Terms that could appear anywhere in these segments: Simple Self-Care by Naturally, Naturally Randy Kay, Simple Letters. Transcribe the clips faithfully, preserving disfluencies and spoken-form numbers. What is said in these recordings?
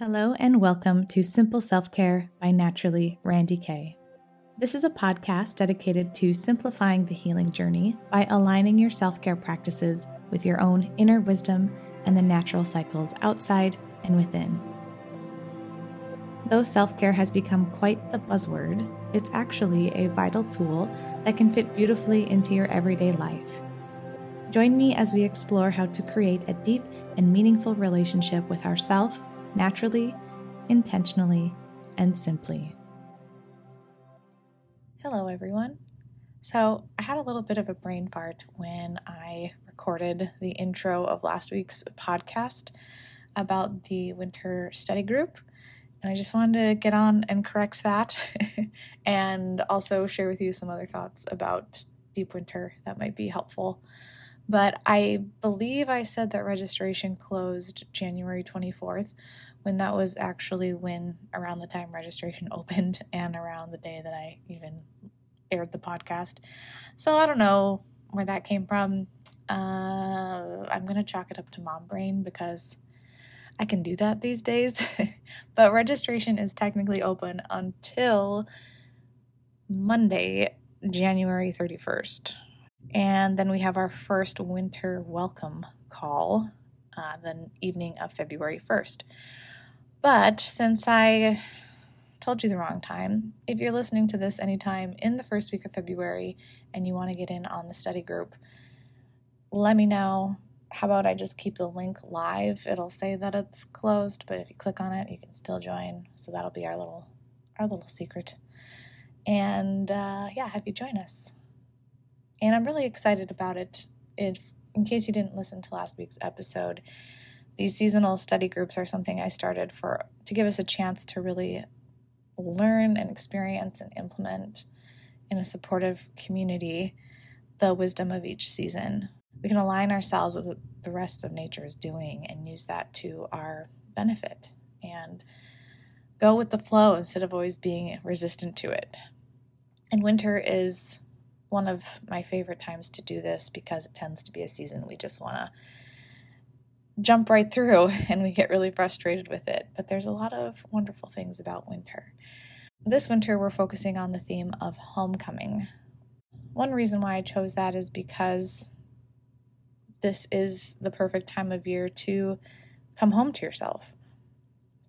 Hello and welcome to Simple Self-Care by Naturally Randy Kay. This is a podcast dedicated to simplifying the healing journey by aligning your self-care practices with your own inner wisdom and the natural cycles outside and within. Though self-care has become quite the buzzword, it's actually a vital tool that can fit beautifully into your everyday life. Join me as we explore how to create a deep and meaningful relationship with ourselves, naturally, intentionally, and simply. Hello, everyone. So I had a little bit of a brain fart when I recorded the intro of last week's podcast about the winter study group, and I just wanted to get on and correct that and also share with you some other thoughts about deep winter that might be helpful. But I believe I said that registration closed January twenty-fourth, when that was actually when around the time registration opened and around the day that I even aired the podcast. So I don't know where that came from. Uh, I'm going to chalk it up to mom brain because I can do that these days. But registration is technically open until Monday, January thirty-first. And then we have our first winter welcome call uh, the evening of February first. But since I told you the wrong time, if you're listening to this anytime in the first week of February and you want to get in on the study group, let me know. How about I just keep the link live? It'll say that it's closed, but if you click on it, you can still join. So that'll be our little, our little secret. And uh, yeah, have you join us. And I'm really excited about it. If, in case you didn't listen to last week's episode, these seasonal study groups are something I started for to give us a chance to really learn and experience and implement in a supportive community the wisdom of each season. We can align ourselves with what the rest of nature is doing and use that to our benefit and go with the flow instead of always being resistant to it. And winter is one of my favorite times to do this because it tends to be a season we just want to jump right through and we get really frustrated with it. But there's a lot of wonderful things about winter. This winter, we're focusing on the theme of homecoming. One reason why I chose that is because this is the perfect time of year to come home to yourself,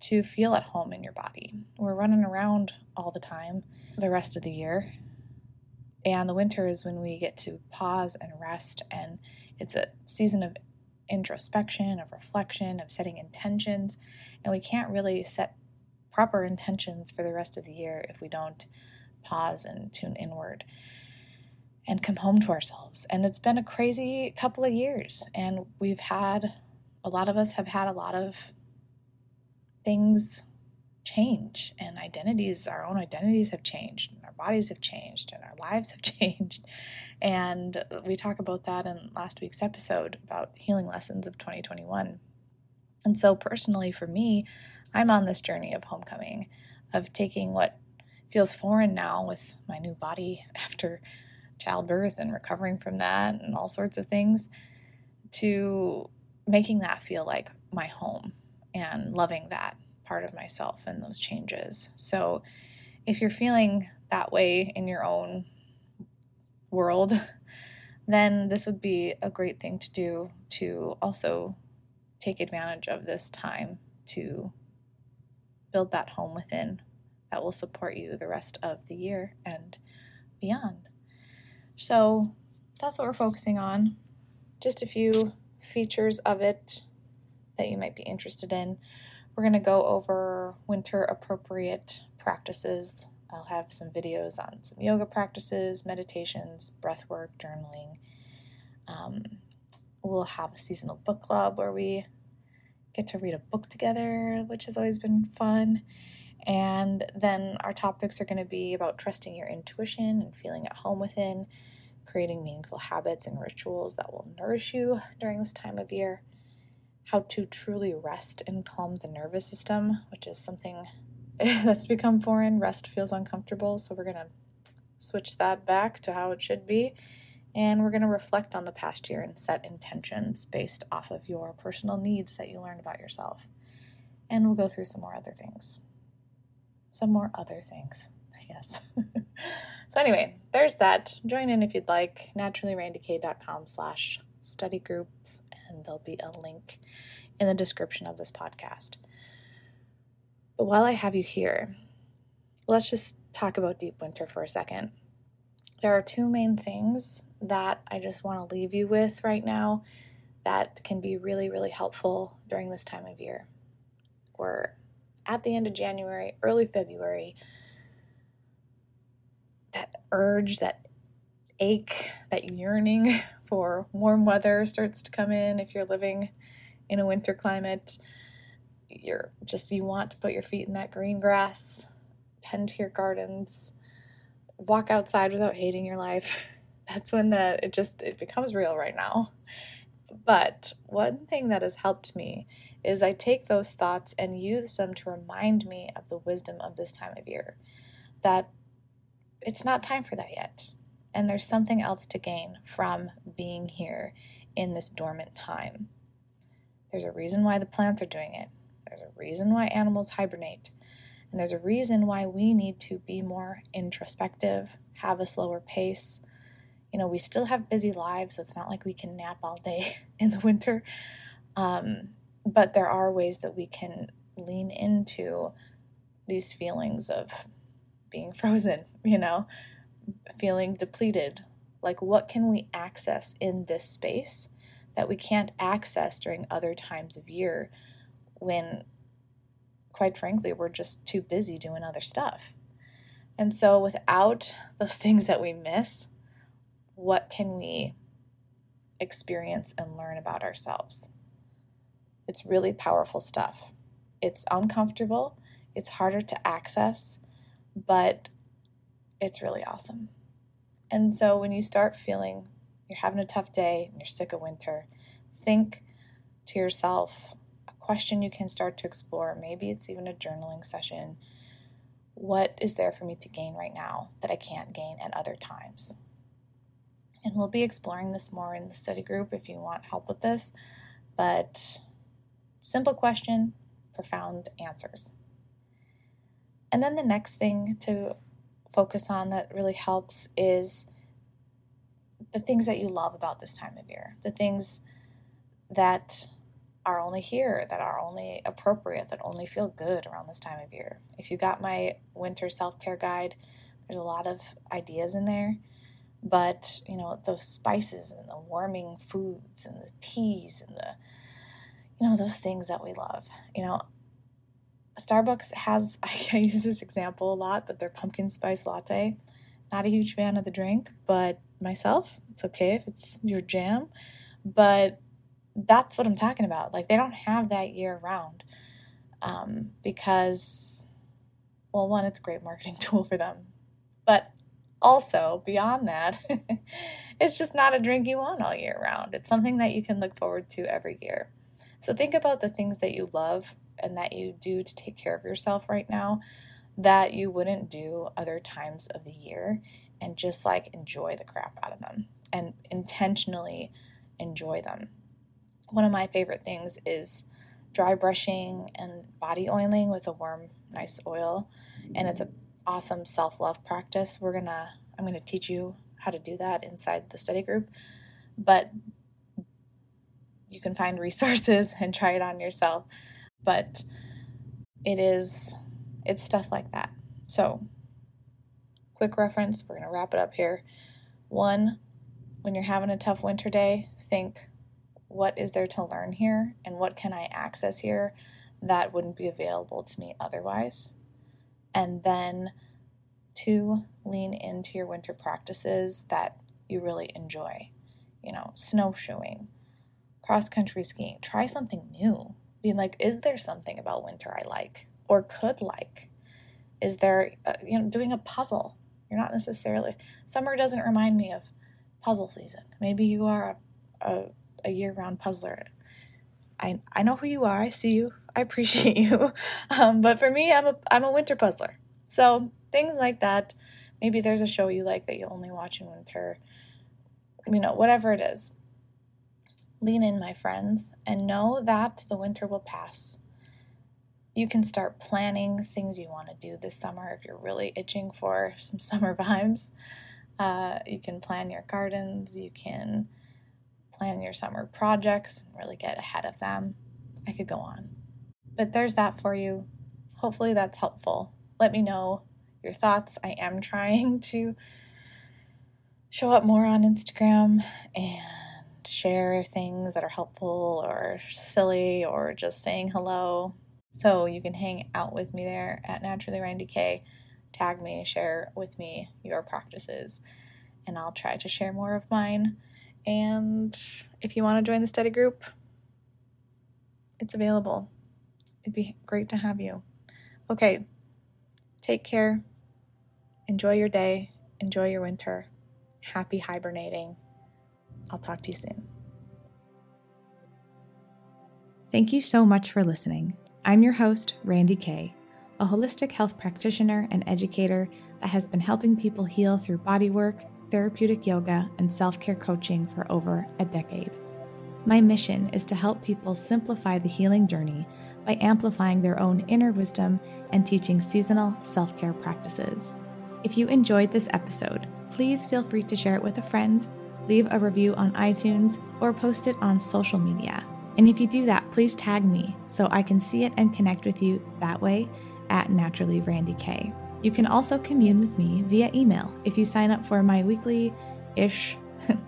to feel at home in your body. We're running around all the time the rest of the year. And the winter is when we get to pause and rest, and it's a season of introspection, of reflection, of setting intentions, and we can't really set proper intentions for the rest of the year if we don't pause and tune inward and come home to ourselves. And it's been a crazy couple of years, and we've had, a lot of us have had a lot of things change, and identities, our own identities have changed, and our bodies have changed, and our lives have changed. And we talk about that in last week's episode about healing lessons of twenty twenty-one. And so personally for me, I'm on this journey of homecoming, of taking what feels foreign now with my new body after childbirth and recovering from that and all sorts of things, to making that feel like my home and loving that part of myself and those changes. So if you're feeling that way in your own world, then this would be a great thing to do to also take advantage of this time to build that home within that will support you the rest of the year and beyond. So that's what we're focusing on. Just a few features of it that you might be interested in. We're going to go over winter appropriate practices. I'll have some videos on some yoga practices, meditations, breath work, journaling. Um, we'll have a seasonal book club where we get to read a book together, which has always been fun. And then our topics are going to be about trusting your intuition and feeling at home within, creating meaningful habits and rituals that will nourish you during this time of year, how to truly rest and calm the nervous system, which is something that's become foreign. Rest feels uncomfortable, so we're going to switch that back to how it should be. And we're going to reflect on the past year and set intentions based off of your personal needs that you learned about yourself. And we'll go through some more other things. Some more other things, I guess. So anyway, there's that. Join in if you'd like. naturally randy k dot com slash study group. And there'll be a link in the description of this podcast. But while I have you here, let's just talk about deep winter for a second. There are two main things that I just want to leave you with right now that can be really, really helpful during this time of year. We're at the end of January, early February. That urge, that ache, that yearning for warm weather starts to come in. If you're living in a winter climate, you're just, you want to put your feet in that green grass, tend to your gardens, walk outside without hating your life. That's when the, it just, it becomes real right now. But one thing that has helped me is I take those thoughts and use them to remind me of the wisdom of this time of year, that it's not time for that yet. And there's something else to gain from being here in this dormant time. There's a reason why the plants are doing it. There's a reason why animals hibernate. And there's a reason why we need to be more introspective, have a slower pace. You know, we still have busy lives, so it's not like we can nap all day in the winter. Um, but there are ways that we can lean into these feelings of being frozen, you know, feeling depleted. Like, what can we access in this space that we can't access during other times of year when, quite frankly, we're just too busy doing other stuff? And so without those things that we miss, what can we experience and learn about ourselves? It's really powerful stuff. It's uncomfortable. It's harder to access, but it's really awesome. And so when you start feeling you're having a tough day and you're sick of winter, think to yourself a question you can start to explore. Maybe it's even a journaling session. What is there for me to gain right now that I can't gain at other times? And we'll be exploring this more in the study group if you want help with this. But simple question, profound answers. And then the next thing to focus on that really helps is the things that you love about this time of year. The things that are only here, that are only appropriate, that only feel good around this time of year. If you got my winter self-care guide, there's a lot of ideas in there. But, you know, those spices and the warming foods and the teas and the, you know, those things that we love. You know, Starbucks has, I use this example a lot, but their pumpkin spice latte. Not a huge fan of the drink, but myself, it's okay if it's your jam. But that's what I'm talking about. Like, they don't have that year round um, because, well, one, it's a great marketing tool for them. But also, beyond that, it's just not a drink you want all year round. It's something that you can look forward to every year. So think about the things that you love and that you do to take care of yourself right now that you wouldn't do other times of the year, and just like enjoy the crap out of them and intentionally enjoy them. One of my favorite things is dry brushing and body oiling with a warm, nice oil, and it's a awesome self-love practice. We're gonna, I'm gonna teach you how to do that inside the study group, but you can find resources and try it on yourself. But it is, it's stuff like that. So, quick reference, we're gonna wrap it up here. One, when you're having a tough winter day, think, what is there to learn here? And what can I access here that wouldn't be available to me otherwise? And then, two, lean into your winter practices that you really enjoy. You know, snowshoeing, cross-country skiing. Try something new. Being like, is there something about winter I like or could like? Is there, uh, you know, doing a puzzle. You're not necessarily, summer doesn't remind me of puzzle season. Maybe you are a, a, a year-round puzzler. I I know who you are. I see you. I appreciate you. Um, but for me, I'm a I'm a winter puzzler. So things like that. Maybe there's a show you like that you only watch in winter. You know, whatever it is. Lean in, my friends, and know that the winter will pass. You can start planning things you want to do this summer if you're really itching for some summer vibes. Uh, you can plan your gardens. You can plan your summer projects and really get ahead of them. I could go on. But there's that for you. Hopefully that's helpful. Let me know your thoughts. I am trying to show up more on Instagram and share things that are helpful or silly or just saying hello. So you can hang out with me there at Naturally Randy Kay. Tag me, share with me your practices, and I'll try to share more of mine. And if you want to join the study group, it's available. It'd be great to have you. Okay, take care. Enjoy your day. Enjoy your winter. Happy hibernating. I'll talk to you soon. Thank you so much for listening. I'm your host, Randy Kay, a holistic health practitioner and educator that has been helping people heal through bodywork, therapeutic yoga, and self-care coaching for over a decade. My mission is to help people simplify the healing journey by amplifying their own inner wisdom and teaching seasonal self-care practices. If you enjoyed this episode, please feel free to share it with a friend, leave a review on iTunes, or post it on social media. And if you do that, please tag me so I can see it and connect with you that way at Naturally Randy Kay. You can also commune with me via email if you sign up for my weekly-ish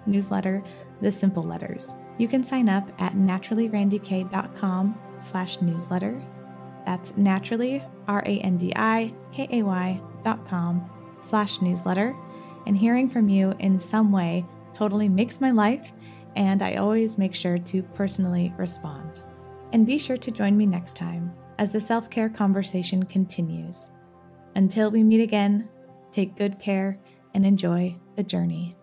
newsletter, The Simple Letters. You can sign up at naturally randy kay dot com slash newsletter. That's naturally, R A N D I K A Y dot com slash newsletter. And hearing from you in some way totally makes my life, and I always make sure to personally respond. And be sure to join me next time as the self-care conversation continues. Until we meet again, take good care and enjoy the journey.